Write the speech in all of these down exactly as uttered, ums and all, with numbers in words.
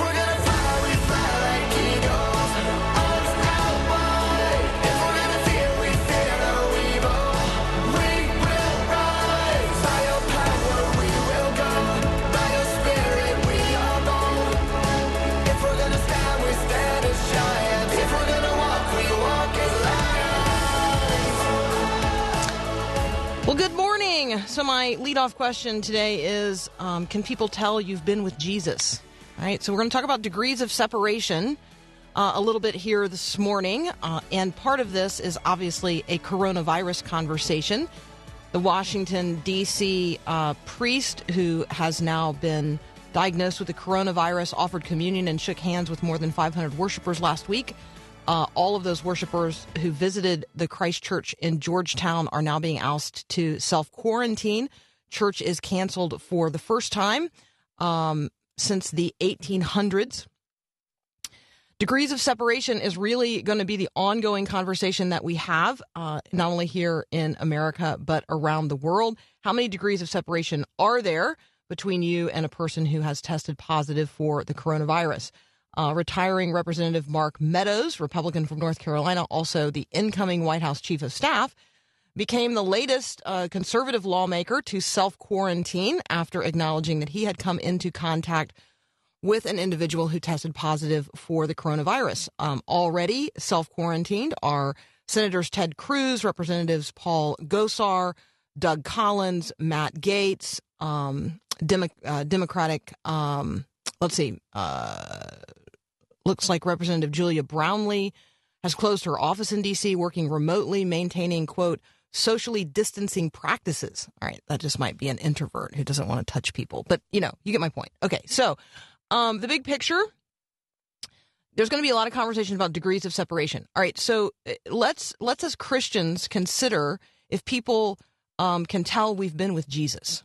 we're gonna fly, we fly like eagles, arms out wide. If we're gonna fear, we fear no evil. We will rise. By your power we will go. By your spirit we are bold. If we're gonna stand, we stand as giants. If we're gonna walk, we walk as lions. Well, good morning. So my leadoff question today is, um, can people tell you've been with Jesus? All right, so we're going to talk about degrees of separation uh, a little bit here this morning. Uh, and part of this is obviously a coronavirus conversation. The Washington, D C uh, priest who has now been diagnosed with the coronavirus offered communion and shook hands with more than five hundred worshipers last week. Uh, all of those worshipers who visited the Christ Church in Georgetown are now being ousted to self-quarantine. Church is canceled for the first time Um since the eighteen hundreds. Degrees of separation is really going to be the ongoing conversation that we have, uh, not only here in America, but around the world. How many degrees of separation are there between you and a person who has tested positive for the coronavirus? Uh, retiring Representative Mark Meadows, Republican from North Carolina, also the incoming White House Chief of Staff, became the latest uh, conservative lawmaker to self-quarantine after acknowledging that he had come into contact with an individual who tested positive for the coronavirus. Um, already self-quarantined are Senators Ted Cruz, Representatives Paul Gosar, Doug Collins, Matt Gaetz, um, Demo- uh, Democratic, um, let's see, uh, looks like Representative Julia Brownley has closed her office in D C, working remotely, maintaining, quote, socially distancing practices. All right, that just might be an introvert who doesn't want to touch people, but you know, you get my point. Okay, so um, the big picture, there's going to be a lot of conversation about degrees of separation. All right, so let's let's as Christians consider if people um, can tell we've been with Jesus,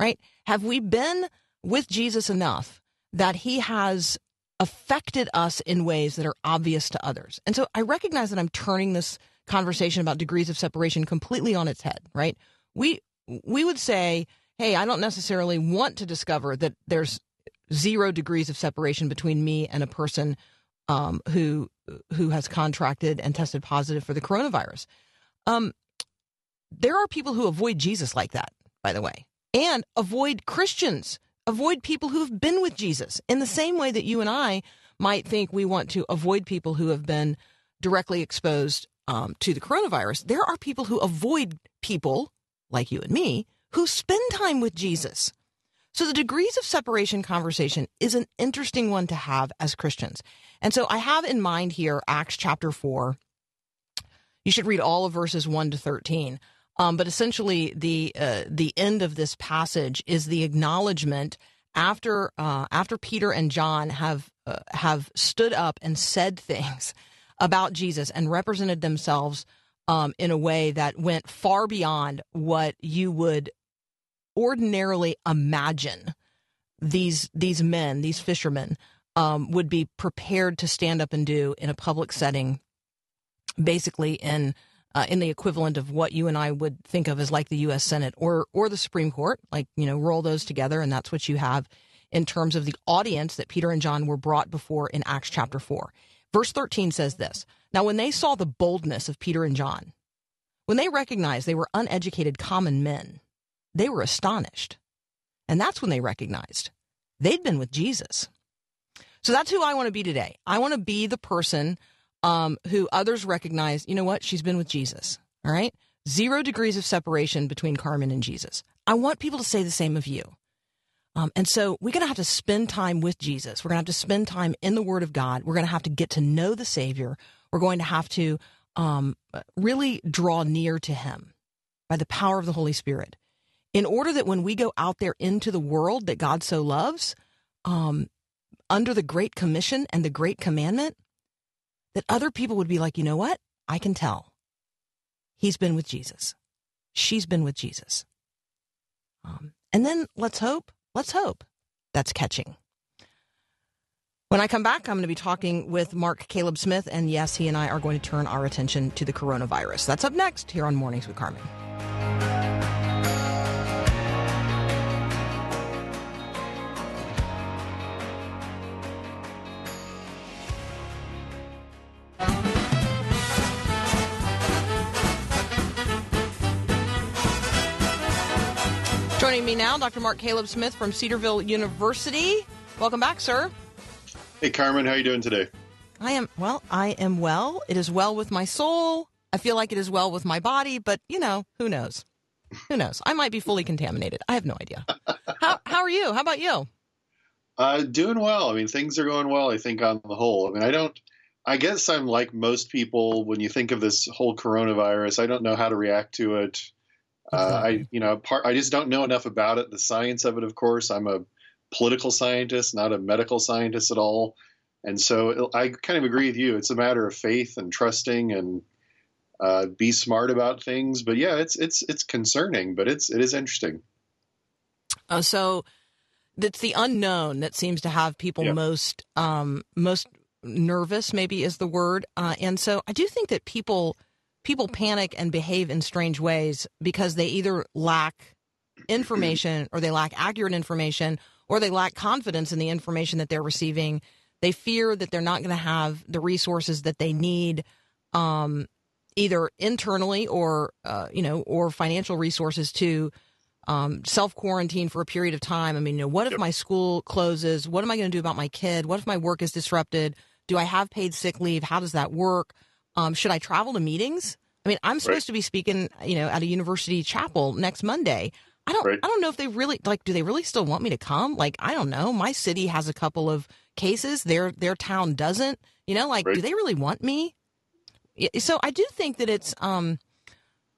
right? Have we been with Jesus enough that he has affected us in ways that are obvious to others? And so I recognize that I'm turning this conversation about degrees of separation completely on its head, right? We we would say, hey, I don't necessarily want to discover that there's zero degrees of separation between me and a person um, who who has contracted and tested positive for the coronavirus. Um, there are people who avoid Jesus like that, by the way, and avoid Christians, avoid people who have been with Jesus in the same way that you and I might think we want to avoid people who have been directly exposed Um, to the coronavirus. There are people who avoid people like you and me who spend time with Jesus. So the degrees of separation conversation is an interesting one to have as Christians. And so I have in mind here Acts chapter four. You should read all of verses one to thirteen. Um, but essentially the uh, the end of this passage is the acknowledgement after uh, after Peter and John have uh, have stood up and said things about Jesus and represented themselves um, in a way that went far beyond what you would ordinarily imagine these these men, these fishermen, um, would be prepared to stand up and do in a public setting, basically in uh, in the equivalent of what you and I would think of as like the U S Senate or or the Supreme Court. Like, you know, roll those together, and that's what you have in terms of the audience that Peter and John were brought before in Acts chapter four. Verse thirteen says this: Now when they saw the boldness of Peter and John, when they recognized they were uneducated common men, they were astonished. And that's when they recognized they'd been with Jesus. So that's who I want to be today. I want to be the person um, who others recognize, you know what, she's been with Jesus, all right? Zero degrees of separation between Carmen and Jesus. I want people to say the same of you. Um, and so we're going to have to spend time with Jesus. We're going to have to spend time in the Word of God. We're going to have to get to know the Savior. We're going to have to um, really draw near to him by the power of the Holy Spirit in order that when we go out there into the world that God so loves, um, under the Great Commission and the Great Commandment, that other people would be like, you know what? I can tell. He's been with Jesus. She's been with Jesus. Um, and then let's hope. Let's hope that's catching. When I come back, I'm going to be talking with Mark Caleb Smith, and yes, he and I are going to turn our attention to the coronavirus. That's up next here on Mornings with Carmen. Joining me now, Doctor Mark Caleb Smith from Cedarville University. Welcome back, sir. Hey, Carmen, how are you doing today? I am, well, I am well. It is well with my soul. I feel like it is well with my body, but, you know, who knows? Who knows? I might be fully contaminated. I have no idea. How how are you? How about you? Uh, doing well. I mean, things are going well, I think, on the whole. I mean, I don't, I guess I'm like most people when you think of this whole coronavirus. I don't know how to react to it. Uh, I, you know, part, I just don't know enough about it. The science of it, of course, I'm a political scientist, not a medical scientist at all. And so I kind of agree with you. It's a matter of faith and trusting and uh, be smart about things. But yeah, it's it's it's concerning, but it's it is interesting. Uh, so that's the unknown that seems to have people yeah. most um, most nervous, maybe is the word. Uh, and so I do think that people. People panic and behave in strange ways because they either lack information or they lack accurate information or they lack confidence in the information that they're receiving. They fear that they're not going to have the resources that they need, um, either internally or, uh, you know, or financial resources to um, self-quarantine for a period of time. I mean, you know, what if my school closes? What am I going to do about my kid? What if my work is disrupted? Do I have paid sick leave? How does that work? Um, should I travel to meetings? I mean, I'm supposed right. to be speaking, you know, at a university chapel next Monday. I don't, right. I don't know if they really like. Do they really still want me to come? Like, I don't know. My city has a couple of cases. Their their town doesn't. You know, like, right. do they really want me? So I do think that it's, um,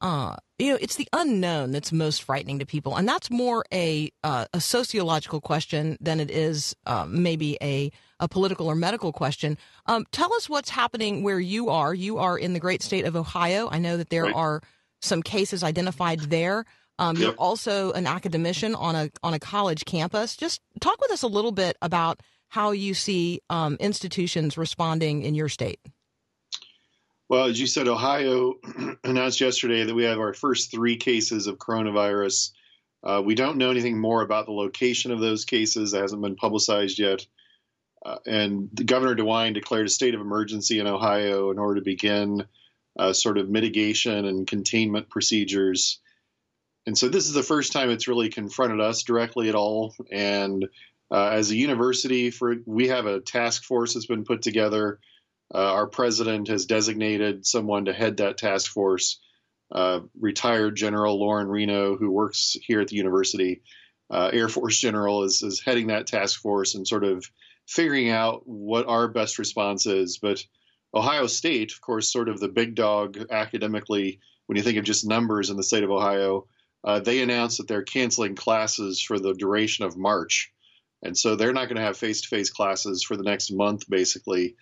uh, you know, it's the unknown that's most frightening to people, and that's more a uh, a sociological question than it is uh, maybe a. a political or medical question. Um, tell us what's happening where you are. You are in the great state of Ohio. I know that there right. are some cases identified there. Um, yep. You're also an academician on a on a college campus. Just talk with us a little bit about how you see um, institutions responding in your state. Well, as you said, Ohio announced yesterday that we have our first three cases of coronavirus. Uh, we don't know anything more about the location of those cases. That hasn't been publicized yet. Uh, and Governor DeWine declared a state of emergency in Ohio in order to begin uh, sort of mitigation and containment procedures. And so this is the first time it's really confronted us directly at all. And uh, as a university, for we have a task force that's been put together. Uh, our president has designated someone to head that task force, uh, retired General Lauren Reno, who works here at the university. Uh, Air Force General is, is heading that task force and sort of figuring out what our best response is. But Ohio State, of course, sort of the big dog academically, when you think of just numbers in the state of Ohio, uh, they announced that they're canceling classes for the duration of March. And so they're not going to have face-to-face classes for the next month, basically.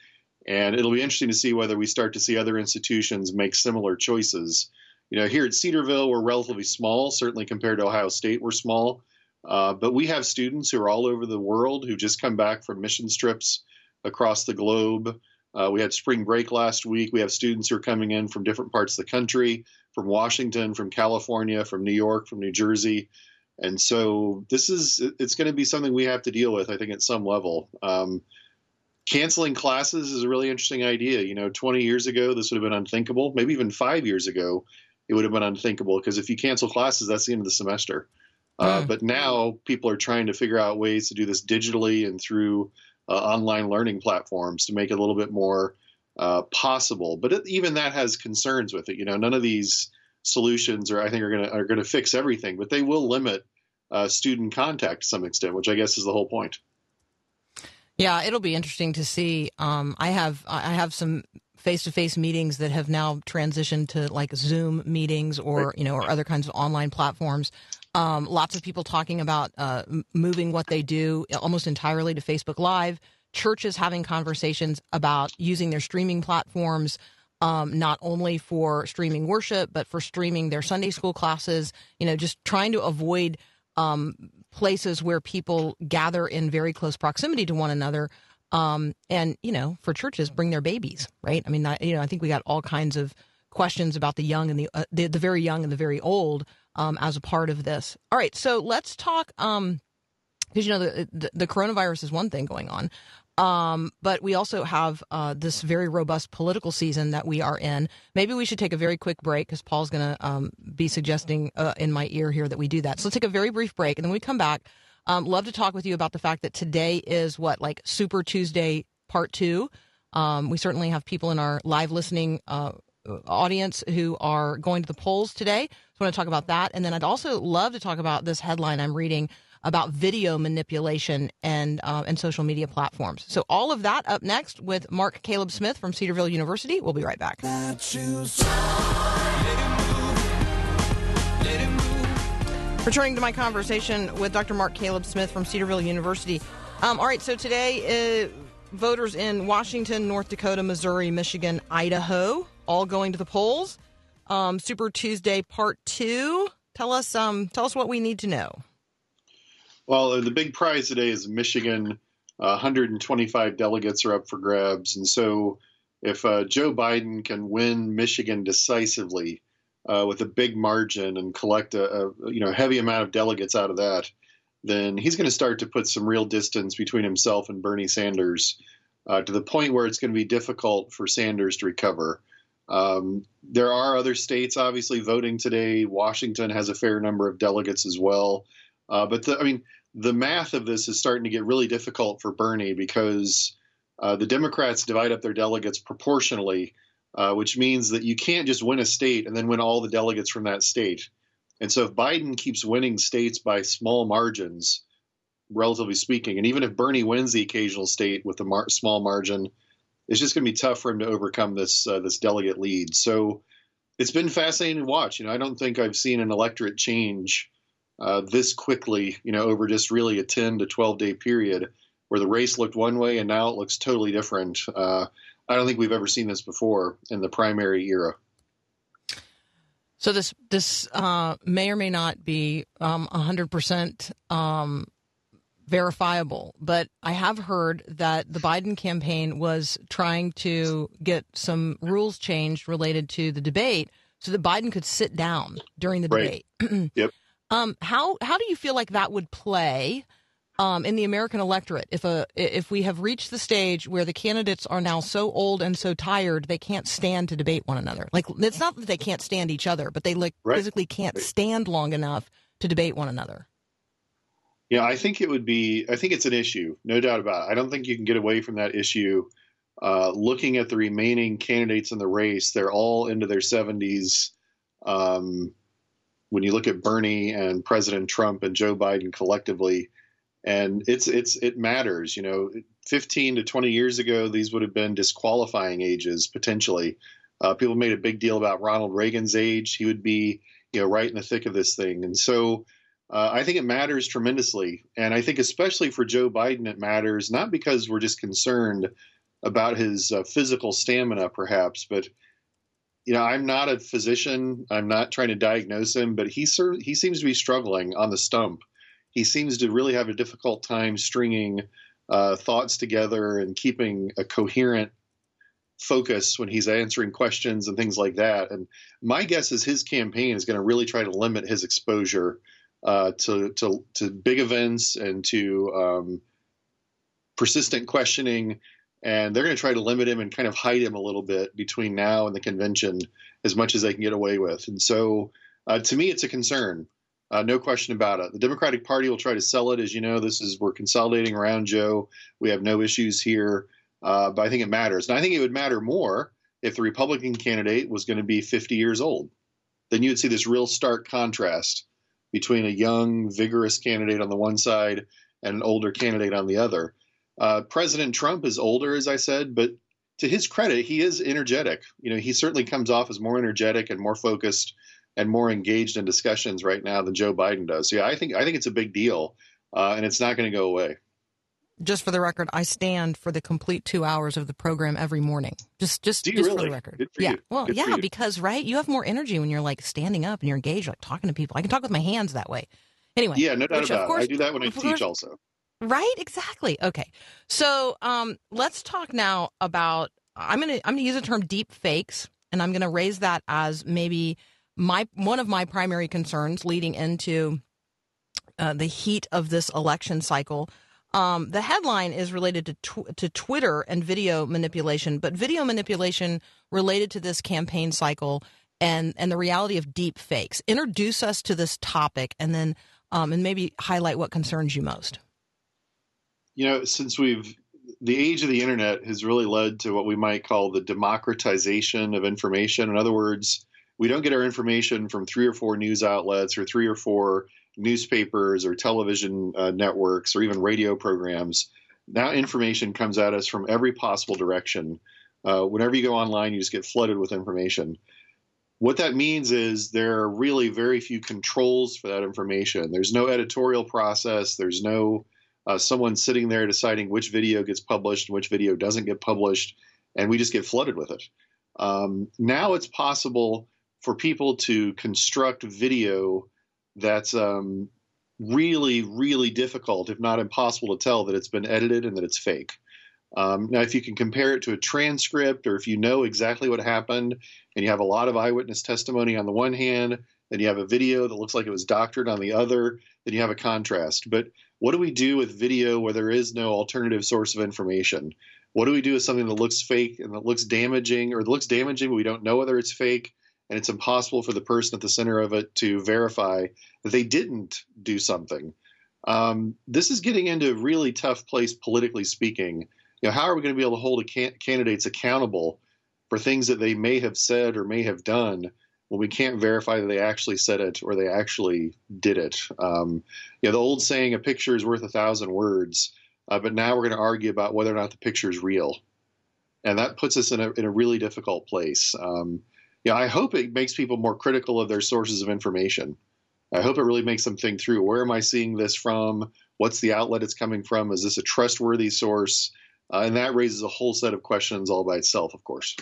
And it'll be interesting to see whether we start to see other institutions make similar choices. You know, here at Cedarville, we're relatively small, certainly compared to Ohio State, we're small. Uh, but we have students who are all over the world who just come back from missions trips across the globe. Uh, we had spring break last week. We have students who are coming in from different parts of the country, from Washington, from California, from New York, from New Jersey. And so this is it's going to be something we have to deal with, I think, at some level. Um, canceling classes is a really interesting idea. You know, twenty years ago, this would have been unthinkable. Maybe even five years ago, it would have been unthinkable because if you cancel classes, that's the end of the semester. Uh, but now people are trying to figure out ways to do this digitally and through uh, online learning platforms to make it a little bit more uh, possible. But it, even that has concerns with it. You know, none of these solutions are, I think, are going to are going to fix everything, but they will limit uh, student contact to some extent, which I guess is the whole point. Yeah, it'll be interesting to see. Um, I have I have some face-to-face meetings that have now transitioned to like Zoom meetings or right. you know or other kinds of online platforms. Um, lots of people talking about uh, moving what they do almost entirely to Facebook Live, churches having conversations about using their streaming platforms, um, not only for streaming worship, but for streaming their Sunday school classes, you know, just trying to avoid um, places where people gather in very close proximity to one another, um, and, you know, for churches, bring their babies, right? I mean, I, you know, I think we got all kinds of questions about the young and the uh, the, the very young and the very old um, as a part of this. All right, so let's talk, um, because, you know, the, the, the coronavirus is one thing going on, um, but we also have uh, this very robust political season that we are in. Maybe we should take a very quick break, because Paul's going to um, be suggesting uh, in my ear here that we do that. So let's take a very brief break, and then we come back. Um, love to talk with you about the fact that today is what, like Super Tuesday Part Two. Um, we certainly have people in our live listening uh, audience who are going to the polls today. So I want to talk about that. And then I'd also love to talk about this headline I'm reading about video manipulation and uh, and social media platforms. So all of that up next with Mark Caleb Smith from Cedarville University. We'll be right back. Returning to my conversation with Doctor Mark Caleb Smith from Cedarville University. Um, all right, so today, uh, voters in Washington, North Dakota, Missouri, Michigan, Idaho, all going to the polls. Um, Super Tuesday Part Two. Tell us, um, tell us what we need to know. Well, the big prize today is Michigan. Uh, one hundred twenty-five delegates are up for grabs. And so if uh, Joe Biden can win Michigan decisively uh, with a big margin and collect a, a you know heavy amount of delegates out of that, then he's going to start to put some real distance between himself and Bernie Sanders uh, to the point where it's going to be difficult for Sanders to recover. Um, there are other states obviously voting today. Washington has a fair number of delegates as well. Uh, but, the, I mean, the math of this is starting to get really difficult for Bernie, because uh, the Democrats divide up their delegates proportionally, uh, which means that you can't just win a state and then win all the delegates from that state. And so if Biden keeps winning states by small margins, relatively speaking, and even if Bernie wins the occasional state with a mar- small margin, it's just going to be tough for him to overcome this uh, this delegate lead. So it's been fascinating to watch. You know, I don't think I've seen an electorate change Uh, this quickly, you know, over just really a ten to twelve day period where the race looked one way and now it looks totally different. Uh, I don't think we've ever seen this before in the primary era. So this this uh, may or may not be um, one hundred percent um, verifiable, but I have heard that the Biden campaign was trying to get some rules changed related to the debate so that Biden could sit down during the right. debate. Yep. Um, how how do you feel like that would play um, in the American electorate if a if we have reached the stage where the candidates are now so old and so tired they can't stand to debate one another? Like, it's not that they can't stand each other, but they like right. physically can't right. stand long enough to debate one another. Yeah, I think it would be. I think it's an issue, no doubt about it. I don't think you can get away from that issue. Uh, looking at the remaining candidates in the race, they're all into their seventies. Um, When you look at Bernie and President Trump and Joe Biden collectively, and it's it's it matters. You know, fifteen to twenty years ago, these would have been disqualifying ages potentially. Uh, people made a big deal about Ronald Reagan's age; he would be, you know, right in the thick of this thing. And so, uh, I think it matters tremendously. And I think especially for Joe Biden, it matters not because we're just concerned about his uh, physical stamina, perhaps, but you know, I'm not a physician. I'm not trying to diagnose him, but he ser- he seems to be struggling on the stump. He seems to really have a difficult time stringing uh, thoughts together and keeping a coherent focus when he's answering questions and things like that. And my guess is his campaign is going to really try to limit his exposure uh, to, to to big events and to um, persistent questioning. And they're going to try to limit him and kind of hide him a little bit between now and the convention as much as they can get away with. And so uh, to me, it's a concern. Uh, no question about it. The Democratic Party will try to sell it. As you know, this is we're consolidating around Joe. We have no issues here. Uh, but I think it matters. And I think it would matter more if the Republican candidate was going to be fifty years old. Then you would see this real stark contrast between a young, vigorous candidate on the one side and an older candidate on the other. Uh, President Trump is older, as I said, but to his credit, he is energetic. You know, he certainly comes off as more energetic and more focused and more engaged in discussions right now than Joe Biden does. So, yeah, I think I think it's a big deal, uh, and it's not going to go away. Just for the record, I stand for the complete two hours of the program every morning. Just just, just really? for the record. Good for yeah. You. Well, Good yeah, because, right, you have more energy when you're, like, standing up and you're engaged, like, talking to people. I can talk with my hands that way. Anyway. Yeah, no doubt about it. I do that when I teach also. Right? Exactly. Okay. So um, let's talk now about, I'm going to I'm going to use the term deep fakes, and I'm going to raise that as maybe my one of my primary concerns leading into uh, the heat of this election cycle. Um, the headline is related to tw- to Twitter and video manipulation, but video manipulation related to this campaign cycle and, and the reality of deep fakes. Introduce us to this topic, and then um, and maybe highlight what concerns you most. You know, since we've the age of the internet has really led to what we might call the democratization of information. In other words, we don't get our information from three or four news outlets or three or four newspapers or television uh, networks or even radio programs. Now information comes at us from every possible direction. Uh, whenever you go online, you just get flooded with information. What that means is there are really very few controls for that information. There's no editorial process. There's no uh, someone sitting there deciding which video gets published and which video doesn't get published, and we just get flooded with it. Um, now it's possible for people to construct video that's um, really, really difficult, if not impossible, to tell that it's been edited and that it's fake. Um, now, if you can compare it to a transcript, or if you know exactly what happened and you have a lot of eyewitness testimony on the one hand, then you have a video that looks like it was doctored on the other, then you have a contrast. But what do we do with video where there is no alternative source of information? What do we do with something that looks fake and that looks damaging, or that looks damaging but we don't know whether it's fake? And it's impossible for the person at the center of it to verify that they didn't do something. Um, this is getting into a really tough place politically speaking. You know, how are we going to be able to hold a can- candidates accountable for things that they may have said or may have done when we can't verify that they actually said it or they actually did it? Um, you know, the old saying, a picture is worth a thousand words, uh, but now we're going to argue about whether or not the picture is real. And that puts us in a, in a really difficult place. Um, Yeah, I hope it makes people more critical of their sources of information. I hope it really makes them think through, where am I seeing this from? What's the outlet it's coming from? Is this a trustworthy source? Uh, and that raises a whole set of questions all by itself, of course.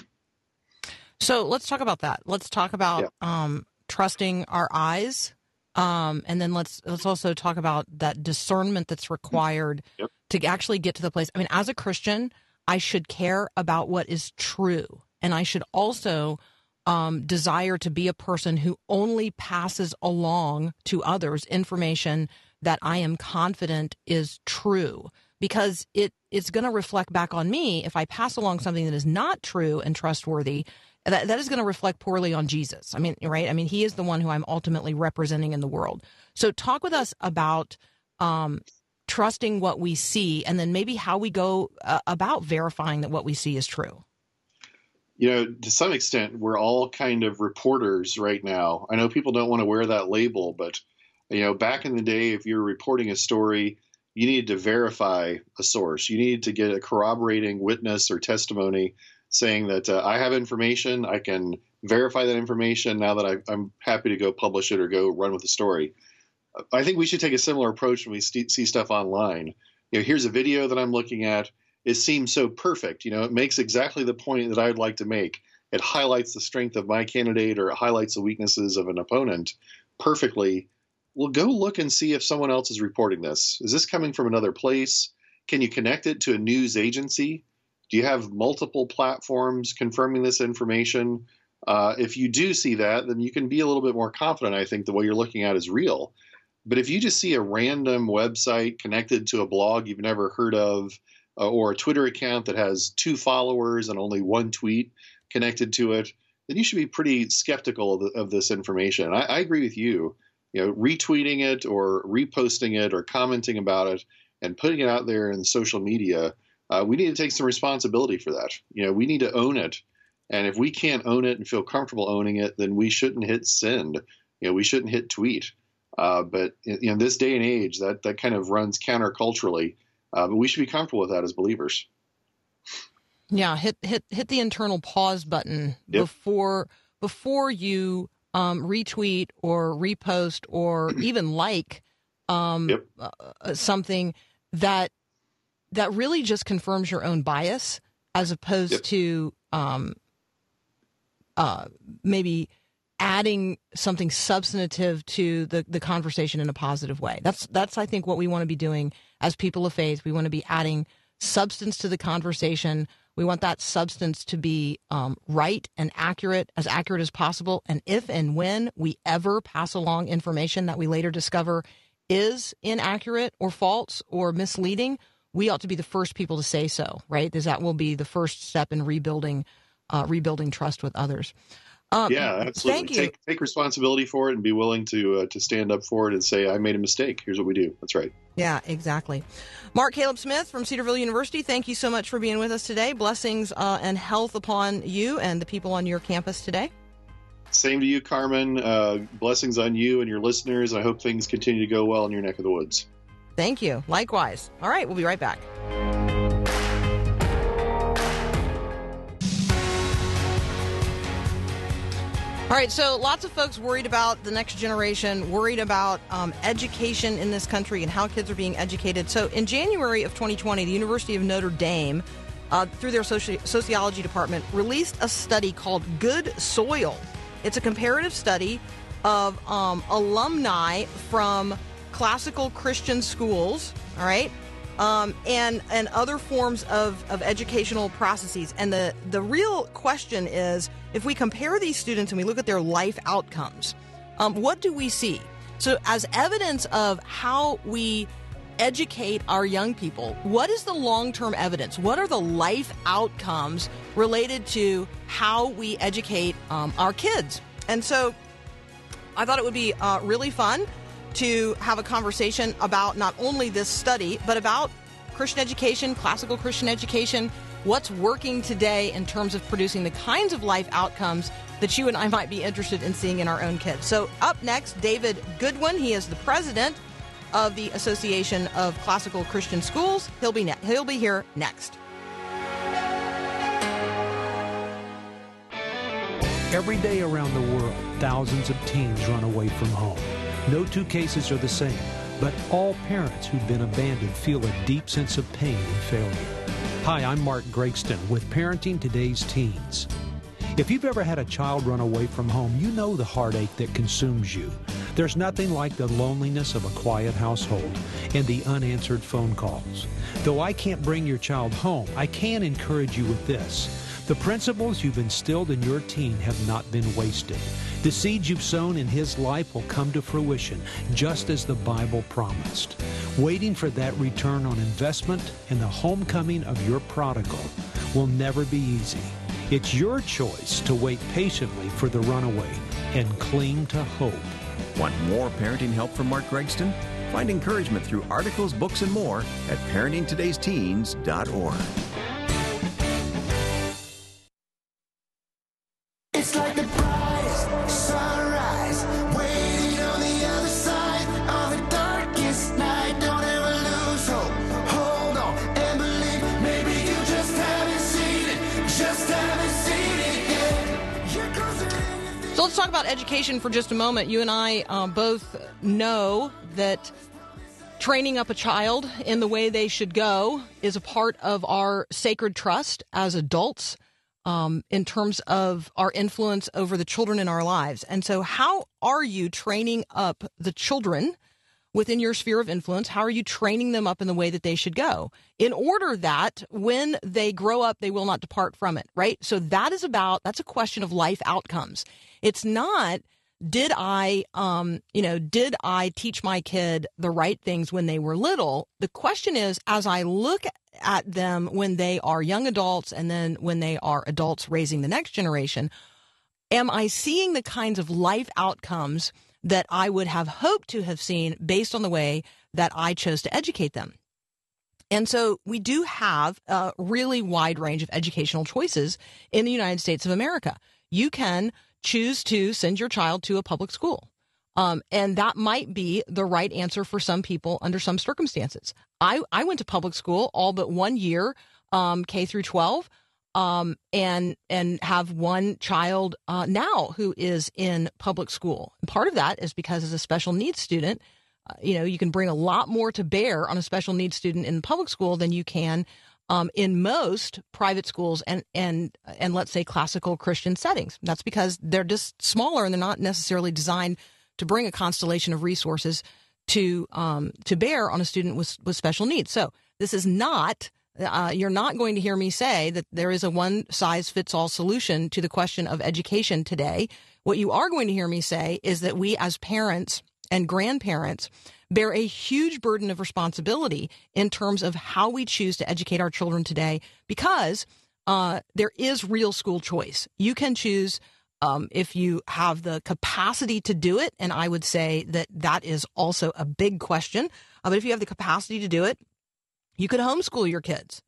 So let's talk about that. Let's talk about yeah. um, trusting our eyes. Um, and then let's let's also talk about that discernment that's required yep. to actually get to the place. I mean, as a Christian, I should care about what is true. And I should also Um, desire to be a person who only passes along to others information that I am confident is true, because it it's going to reflect back on me. If I pass along something that is not true and trustworthy, that, that is going to reflect poorly on Jesus. I mean, right? I mean, he is the one who I'm ultimately representing in the world. So talk with us about um, trusting what we see, and then maybe how we go uh, about verifying that what we see is true. You know, to some extent, we're all kind of reporters right now. I know people don't want to wear that label, but, you know, back in the day, if you were reporting a story, you needed to verify a source. You needed to get a corroborating witness or testimony saying that uh, I have information, I can verify that information now that I, I'm happy to go publish it or go run with the story. I think we should take a similar approach when we st- see stuff online. You know, here's a video that I'm looking at. It seems so perfect. You know, it makes exactly the point that I'd like to make. It highlights the strength of my candidate, or it highlights the weaknesses of an opponent perfectly. Well, go look and see if someone else is reporting this. Is this coming from another place? Can you connect it to a news agency? Do you have multiple platforms confirming this information? Uh, if you do see that, then you can be a little bit more confident, I think, that what you're looking at is real. But if you just see a random website connected to a blog you've never heard of, or a Twitter account that has two followers and only one tweet connected to it, then you should be pretty skeptical of, the, of this information. And I, I agree with you. You know, retweeting it or reposting it or commenting about it and putting it out there in social media, uh, we need to take some responsibility for that. You know, we need to own it. And if we can't own it and feel comfortable owning it, then we shouldn't hit send. You know, we shouldn't hit tweet. Uh, but in, in this day and age, that, that kind of runs counterculturally. Uh, but we should be comfortable with that as believers. Yeah, hit hit hit the internal pause button yep. before before you um, retweet or repost or even like um, yep. uh, something that that really just confirms your own bias, as opposed yep. to um, uh, maybe adding something substantive to the, the conversation in a positive way. That's, that's I think, what we want to be doing as people of faith. We want to be adding substance to the conversation. We want that substance to be um, right and accurate, as accurate as possible. And if and when we ever pass along information that we later discover is inaccurate or false or misleading, we ought to be the first people to say so, right? Because that will be the first step in rebuilding uh, rebuilding trust with others. Um, yeah, absolutely. Thank you. Take, take responsibility for it and be willing to uh, to stand up for it and say, I made a mistake. Here's what we do. That's right. Yeah, exactly. Mark Caleb Smith from Cedarville University, thank you so much for being with us today. Blessings uh, and health upon you and the people on your campus today. Same to you, Carmen. Uh, blessings on you and your listeners. I hope things continue to go well in your neck of the woods. Thank you. Likewise. All right, we'll be right back. All right, so lots of folks worried about the next generation, worried about um, education in this country and how kids are being educated. So in January of twenty twenty, the University of Notre Dame, uh, through their soci- sociology department, released a study called Good Soil. It's a comparative study of um, alumni from classical Christian schools, all right, um, and, and other forms of, of educational processes. And the, the real question is, if we compare these students and we look at their life outcomes, um, what do we see? So as evidence of how we educate our young people, what is the long-term evidence? What are the life outcomes related to how we educate um, our kids? And so I thought it would be uh, really fun to have a conversation about not only this study, but about Christian education, classical Christian education, what's working today in terms of producing the kinds of life outcomes that you and I might be interested in seeing in our own kids. So up next, David Goodwin. He is the president of the Association of Classical Christian Schools. He'll be ne- he'll be here next. Every day around the world, thousands of teens run away from home. No two cases are the same, but all parents who've been abandoned feel a deep sense of pain and failure. Hi, I'm Mark Gregston with Parenting Today's Teens. If you've ever had a child run away from home, you know the heartache that consumes you. There's nothing like the loneliness of a quiet household and the unanswered phone calls. Though I can't bring your child home, I can encourage you with this. The principles you've instilled in your teen have not been wasted. The seeds you've sown in his life will come to fruition, just as the Bible promised. Waiting for that return on investment and the homecoming of your prodigal will never be easy. It's your choice to wait patiently for the runaway and cling to hope. Want more parenting help from Mark Gregston? Find encouragement through articles, books, and more at parenting today's teens dot org. Education for just a moment. You and I uh, both know that training up a child in the way they should go is a part of our sacred trust as adults um, in terms of our influence over the children in our lives. And so how are you training up the children within your sphere of influence? How are you training them up in the way that they should go in order that when they grow up, they will not depart from it, right? So that is about, that's a question of life outcomes. It's not, did I, um, you know, did I teach my kid the right things when they were little? The question is, as I look at them when they are young adults and then when they are adults raising the next generation, am I seeing the kinds of life outcomes that I would have hoped to have seen based on the way that I chose to educate them? And so we do have a really wide range of educational choices in the United States of America. You can choose to send your child to a public school. Um, and that might be the right answer for some people under some circumstances. I, I went to public school all but one year, um, K through twelve, um, and and have one child uh, now who is in public school. And part of that is because as a special needs student, uh, you know, you can bring a lot more to bear on a special needs student in public school than you can um, in most private schools and, and, and let's say classical Christian settings. That's because they're just smaller and they're not necessarily designed to bring a constellation of resources to um, to bear on a student with, with special needs. So this is not, uh, you're not going to hear me say that there is a one-size-fits-all solution to the question of education today. What you are going to hear me say is that we as parents and grandparents bear a huge burden of responsibility in terms of how we choose to educate our children today, because uh, there is real school choice. You can choose um, if you have the capacity to do it, and I would say that that is also a big question. Uh, but if you have the capacity to do it, you could homeschool your kids.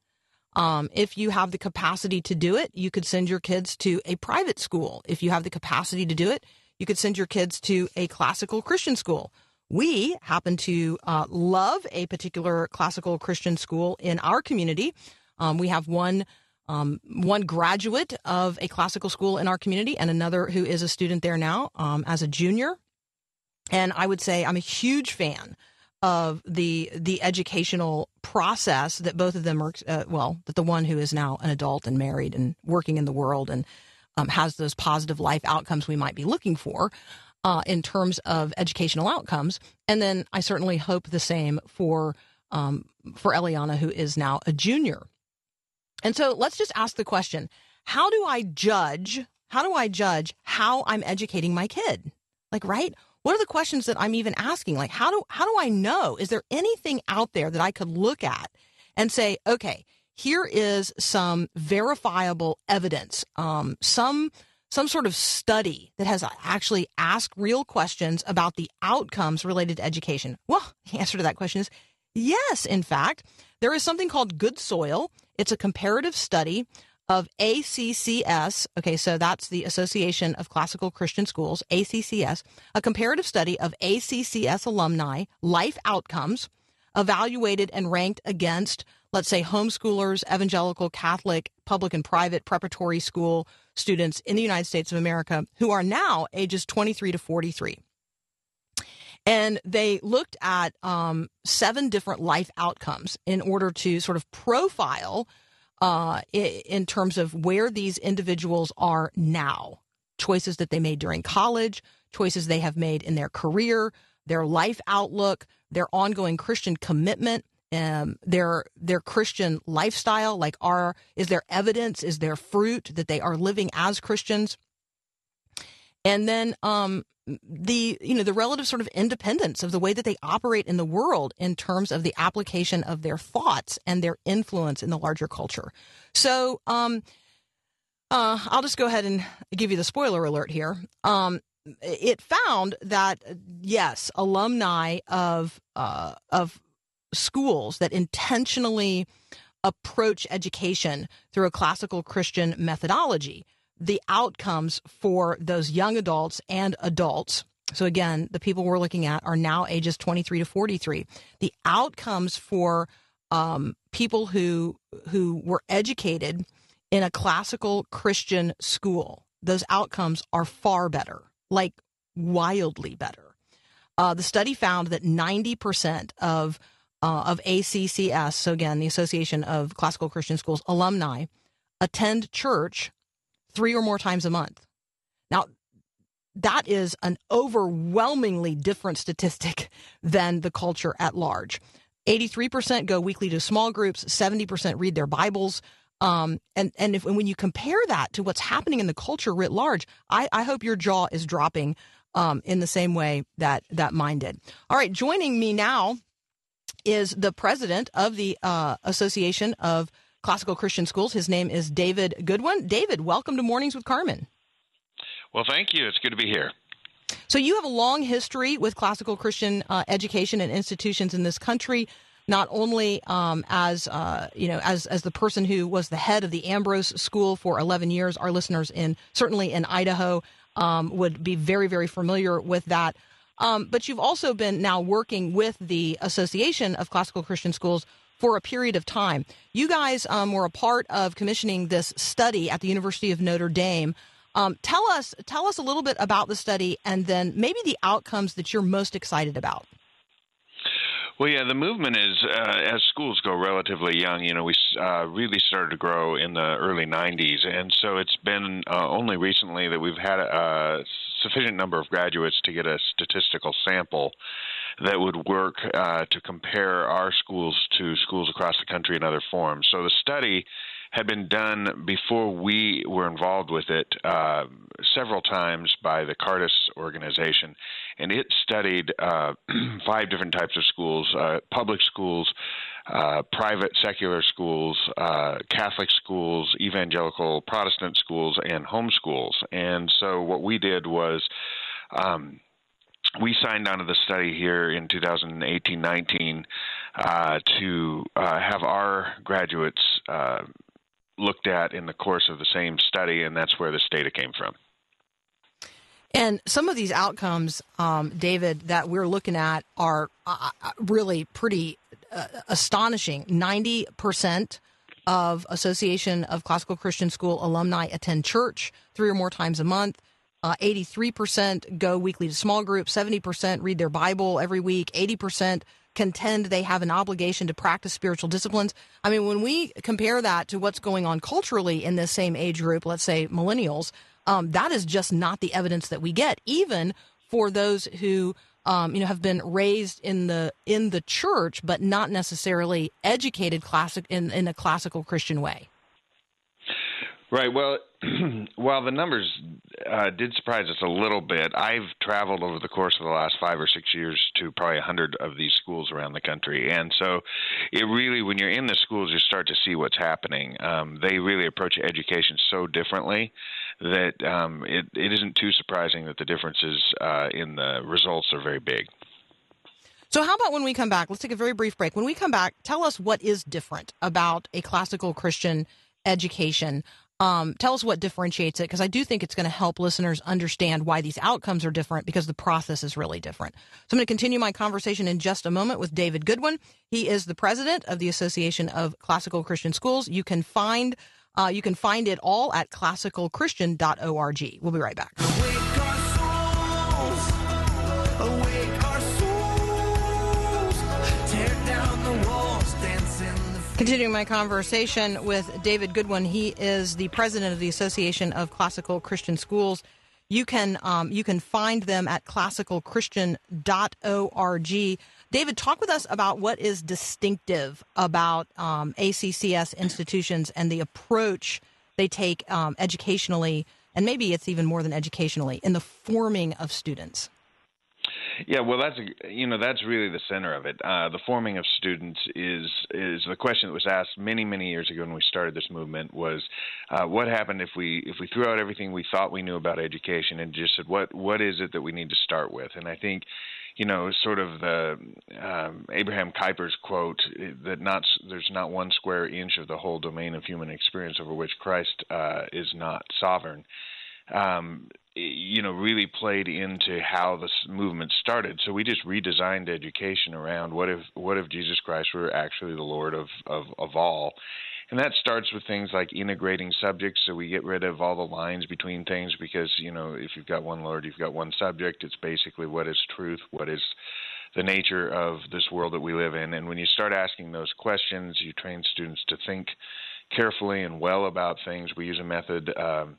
Um, if you have the capacity to do it, you could send your kids to a private school. If you have the capacity to do it, you could send your kids to a classical Christian school. We happen to uh, love a particular classical Christian school in our community. Um, we have one um, one graduate of a classical school in our community and another who is a student there now um, as a junior. And I would say I'm a huge fan of the the educational process that both of them are, uh, well, that the one who is now an adult and married and working in the world and um, has those positive life outcomes we might be looking for. Uh, in terms of educational outcomes. And then I certainly hope the same for um, for Eliana, who is now a junior. And so let's just ask the question, how do I judge, how do I judge how I'm educating my kid? Like, right? What are the questions that I'm even asking? Like, how do, how do I know? Is there anything out there that I could look at and say, okay, here is some verifiable evidence, um, some some sort of study that has actually asked real questions about the outcomes related to education? Well, the answer to that question is yes. In fact, there is something called Good Soil. It's a comparative study of A C C S. Okay, so that's the Association of Classical Christian Schools, A C C S, a comparative study of A C C S alumni life outcomes evaluated and ranked against, let's say, homeschoolers, evangelical, Catholic, public and private preparatory school students in the United States of America who are now ages twenty-three to forty-three. And they looked at um, seven different life outcomes in order to sort of profile uh, in terms of where these individuals are now, choices that they made during college, choices they have made in their career, their life outlook, their ongoing Christian commitment, Um, their their Christian lifestyle, like are is there evidence, is there fruit that they are living as Christians? And then um, the you know the relative sort of independence of the way that they operate in the world in terms of the application of their thoughts and their influence in the larger culture. So um, uh, I'll just go ahead and give you the spoiler alert here. Um, it found that yes, alumni of uh, of schools that intentionally approach education through a classical Christian methodology, the outcomes for those young adults and adults. So again, the people we're looking at are now ages twenty-three to forty-three. The outcomes for um, people who who were educated in a classical Christian school, those outcomes are far better, like wildly better. Uh, the study found that ninety percent of Uh, of A C C S, so again, the Association of Classical Christian Schools alumni, attend church three or more times a month. Now, that is an overwhelmingly different statistic than the culture at large. eighty-three percent go weekly to small groups, seventy percent read their Bibles. Um, and and if, when you compare that to what's happening in the culture writ large, I, I hope your jaw is dropping um, in the same way that, that mine did. All right, joining me now is the president of the uh, Association of Classical Christian Schools. His name is David Goodwin. David, welcome to Mornings with Carmen. Well, thank you. It's good to be here. So you have a long history with classical Christian uh, education and institutions in this country, not only um, as uh, you know, as as the person who was the head of the Ambrose School for eleven years. Our listeners in certainly in Idaho um, would be very, very familiar with that. Um, but you've also been now working with the Association of Classical Christian Schools for a period of time. You guys um, were a part of commissioning this study at the University of Notre Dame. Um, tell us, tell us a little bit about the study, and then maybe the outcomes that you're most excited about. Well, yeah, the movement is, uh, as schools go, relatively young. You know, we uh, really started to grow in the early nineties, and so it's been uh, only recently that we've had a sufficient number of graduates to get a statistical sample that would work uh, to compare our schools to schools across the country in other forms. So the study had been done before we were involved with it uh, several times by the Cardus organization, and it studied uh, five different types of schools, uh, public schools, uh, private secular schools, uh, Catholic schools, evangelical Protestant schools, and homeschools. And so what we did was um, we signed on to the study here in two thousand eighteen nineteen uh, to uh, have our graduates uh, looked at in the course of the same study, and that's where this data came from. And some of these outcomes, um, David, that we're looking at are uh, really pretty uh, astonishing. ninety percent of Association of Classical Christian School alumni attend church three or more times a month. Uh, eighty-three percent go weekly to small groups. seventy percent read their Bible every week. eighty percent contend they have an obligation to practice spiritual disciplines. I mean, when we compare that to what's going on culturally in this same age group, let's say millennials, um, that is just not the evidence that we get, even for those who um, you know have been raised in the in the church, but not necessarily educated classic in, in a classical Christian way. Right. Well, while the numbers uh, did surprise us a little bit, I've traveled over the course of the last five or six years to probably a hundred of these schools around the country. And so it really, when you're in the schools, you start to see what's happening. Um, they really approach education so differently that um, it, it isn't too surprising that the differences uh, in the results are very big. So how about when we come back, let's take a very brief break. When we come back, tell us what is different about a classical Christian education. Um, tell us what differentiates it, because I do think it's going to help listeners understand why these outcomes are different, because the process is really different. So I'm going to continue my conversation in just a moment with David Goodwin. He is the president of the Association of Classical Christian Schools. You can find uh, you can find it all at classical christian dot org. We'll be right back. Awake our souls. Awake our souls. Tear down the walls, dance in. Continuing my conversation with David Goodwin. He is the president of the Association of Classical Christian Schools. You can um, you can find them at classical christian dot org. David, talk with us about what is distinctive about um, A C C S institutions and the approach they take um, educationally, and maybe it's even more than educationally, in the forming of students. Yeah, well, that's a, you know that's really the center of it. Uh, the forming of students is is the question that was asked many many years ago when we started this movement. Was uh, what happened if we if we threw out everything we thought we knew about education and just said what what is it that we need to start with? And I think, you know, sort of the um, Abraham Kuyper's quote that not there's not one square inch of the whole domain of human experience over which Christ uh, is not sovereign. Um, you know, really played into how this movement started. So we just redesigned education around what if what if Jesus Christ were actually the Lord of, of, of all. And that starts with things like integrating subjects, so we get rid of all the lines between things because, you know, if you've got one Lord, you've got one subject. It's basically what is truth, what is the nature of this world that we live in. And when you start asking those questions, you train students to think carefully and well about things. We use a method um,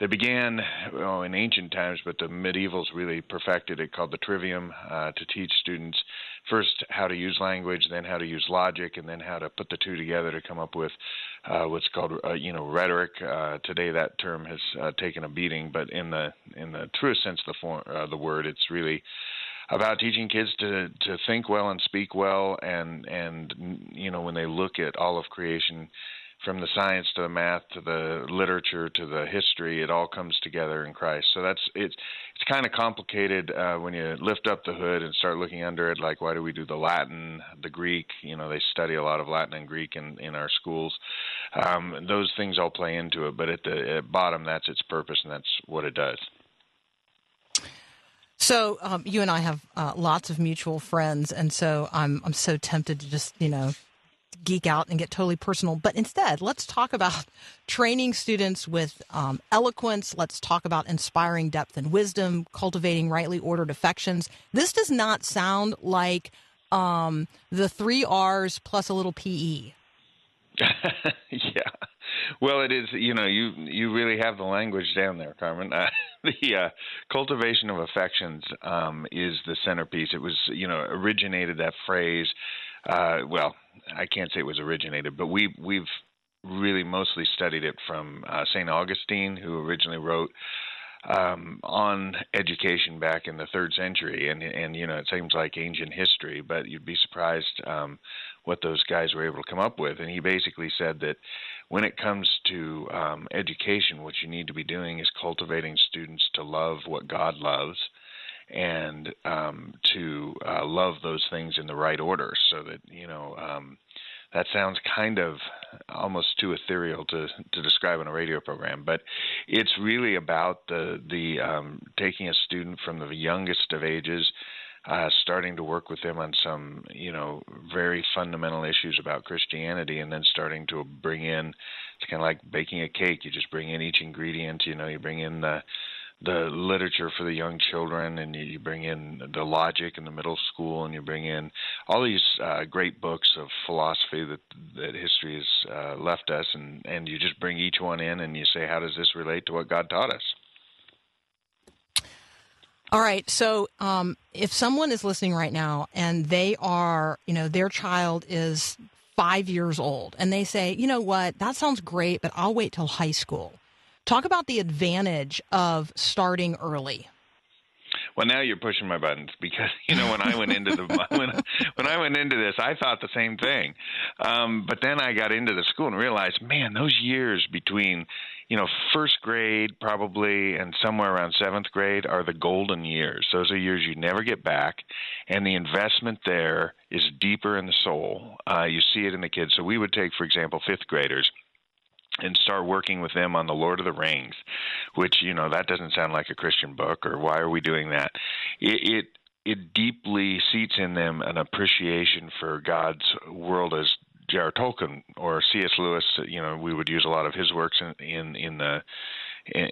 They began oh, in ancient times, but the medievals really perfected it, called the trivium, uh, to teach students first how to use language, then how to use logic, and then how to put the two together to come up with uh, what's called uh, you know rhetoric. Uh, today, that term has uh, taken a beating, but in the in the truest sense of the form, uh, the word, it's really about teaching kids to, to think well and speak well, and and you know when they look at all of creation. From the science to the math to the literature to the history, it all comes together in Christ. So that's it's it's kind of complicated uh, when you lift up the hood and start looking under it. Like, why do we do the Latin, the Greek? You know, they study a lot of Latin and Greek in, in our schools. Um, those things all play into it, but at the at bottom, that's its purpose, and that's what it does. So um, you and I have uh, lots of mutual friends, and so I'm I'm so tempted to just you know. geek out and get totally personal. But instead, let's talk about training students with um, eloquence. Let's talk about inspiring depth and wisdom, cultivating rightly ordered affections. This does not sound like um, the three R's plus a little P E. Yeah. Well, it is, you know, you you really have the language down there, Carmen. Uh, the uh, cultivation of affections um, is the centerpiece. It was, you know, originated that phrase. Uh, well, I can't say it was originated, but we we've really mostly studied it from uh, Saint Augustine, who originally wrote um, on education back in the third century. And, and you know, it seems like ancient history, but you'd be surprised um, what those guys were able to come up with. And he basically said that when it comes to um, education, what you need to be doing is cultivating students to love what God loves and um, to uh, love those things in the right order, so that, you know, um, that sounds kind of almost too ethereal to, to describe in a radio program, but it's really about the the um, taking a student from the youngest of ages, uh, starting to work with them on some, you know, very fundamental issues about Christianity, and then starting to bring in, it's kind of like baking a cake. You just bring in each ingredient, you know, you bring in the the literature for the young children, and you, you bring in the logic in the middle school, and you bring in all these uh, great books of philosophy that that history has uh, left us, and, and you just bring each one in and you say, how does this relate to what God taught us? All right. So um, if someone is listening right now and they are, you know, their child is five years old and they say, you know what, that sounds great, but I'll wait till high school. Talk about the advantage of starting early. Well, now you're pushing my buttons, because you know when I went into the when, when I went into this, I thought the same thing. Um, but then I got into the school and realized, man, those years between, you know, first grade probably and somewhere around seventh grade are the golden years. Those are years you never get back, and the investment there is deeper in the soul. Uh, you see it in the kids. So we would take, for example, fifth graders and start working with them on The Lord of the Rings, which, you know, that doesn't sound like a Christian book, or why are we doing that? It it, it deeply seats in them an appreciation for God's world as J R R Tolkien or C S Lewis. You know, we would use a lot of his works in in, in the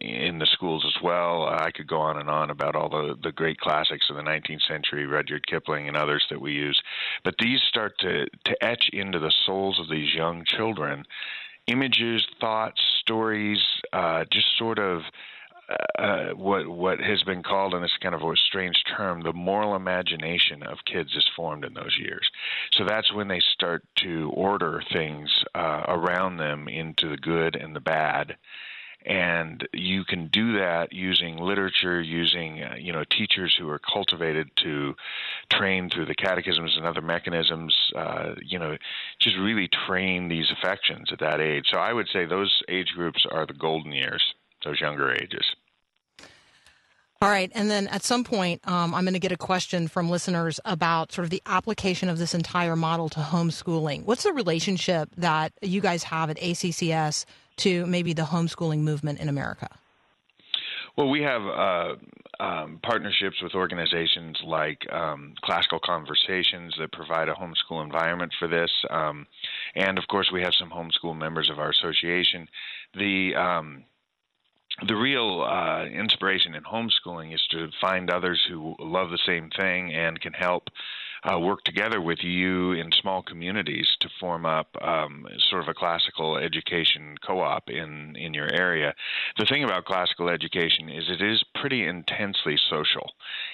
in the schools as well. I could go on and on about all the, the great classics of the nineteenth century, Rudyard Kipling and others that we use. But these start to, to etch into the souls of these young children images, thoughts, stories, uh, just sort of uh, what what has been called, in this kind of a strange term, the moral imagination of kids is formed in those years. So that's when they start to order things uh, around them into the good and the bad. And you can do that using literature, using, you know, teachers who are cultivated to train through the catechisms and other mechanisms, uh, you know, just really train these affections at that age. So I would say those age groups are the golden years, those younger ages. All right. And then at some point, um, I'm going to get a question from listeners about sort of the application of this entire model to homeschooling. What's the relationship that you guys have at A C C S to maybe the homeschooling movement in America? Well, we have uh, um, partnerships with organizations like um, Classical Conversations that provide a homeschool environment for this. Um, and, of course, we have some homeschool members of our association. The um, the real uh, inspiration in homeschooling is to find others who love the same thing and can help Uh, work together with you in small communities to form up um, sort of a classical education co-op in, in your area. The thing about classical education is it is pretty intensely social,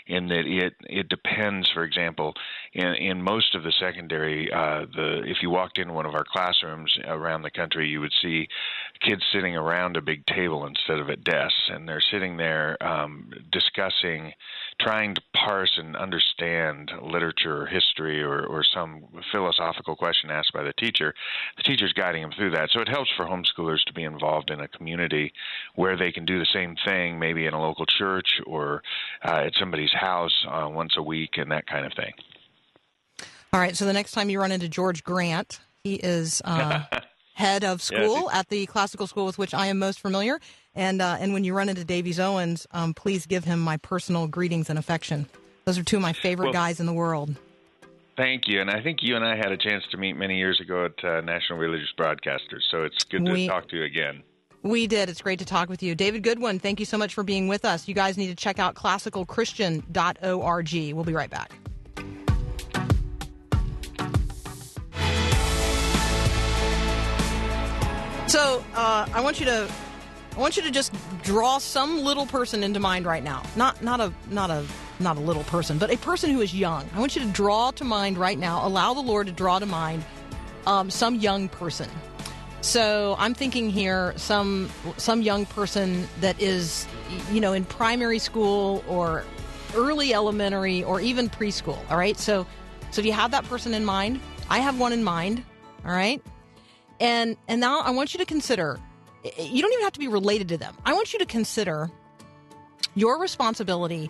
in that it it depends, for example, in, in most of the secondary, uh, the if you walked into one of our classrooms around the country, you would see kids sitting around a big table instead of at desks, and they're sitting there um, discussing, trying to parse and understand literature or history or, or some philosophical question asked by the teacher. The teacher's guiding them through that. So it helps for homeschoolers to be involved in a community where they can do the same thing, maybe in a local church or uh, at somebody's house uh, once a week and that kind of thing. All right. So the next time you run into George Grant, he is uh, head of school yes, at the classical school with which I am most familiar. And, uh, and when you run into Davies Owens, um, please give him my personal greetings and affection. Those are two of my favorite well, guys in the world. Thank you. And I think you and I had a chance to meet many years ago at uh, National Religious Broadcasters, so it's good to we, talk to you again. We did. It's great to talk with you. David Goodwin, thank you so much for being with us. You guys need to check out classical christian dot org. We'll be right back. So uh, I want you to, I want you to just draw some little person into mind right now. Not not a not a not a little person, but a person who is young. I want you to draw to mind right now. Allow the Lord to draw to mind um, some young person. So I'm thinking here some some young person that is, you know, in primary school or early elementary or even preschool. All right. So so do you have that person in mind? I have one in mind. All right. And and now I want you to consider, you don't even have to be related to them. I want you to consider your responsibility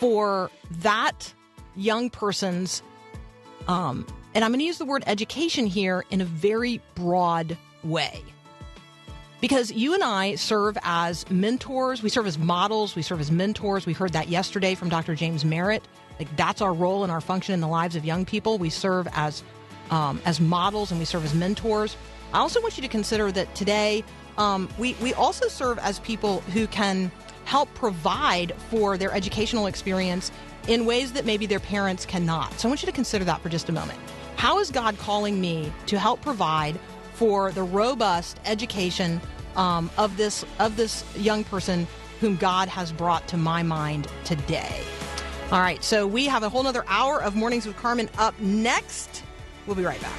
for that young person's, um, and I'm going to use the word education here in a very broad way. Because you and I serve as mentors, we serve as models, we serve as mentors. We heard that yesterday from Doctor James Merritt. Like, that's our role and our function in the lives of young people. We serve as um, as models and we serve as mentors. I also want you to consider that today um, we, we also serve as people who can help provide for their educational experience in ways that maybe their parents cannot. So I want you to consider that for just a moment. How is God calling me to help provide for the robust education um, of this of this young person whom God has brought to my mind today? All right, so we have a whole nother hour of Mornings with Carmen up next. We'll be right back.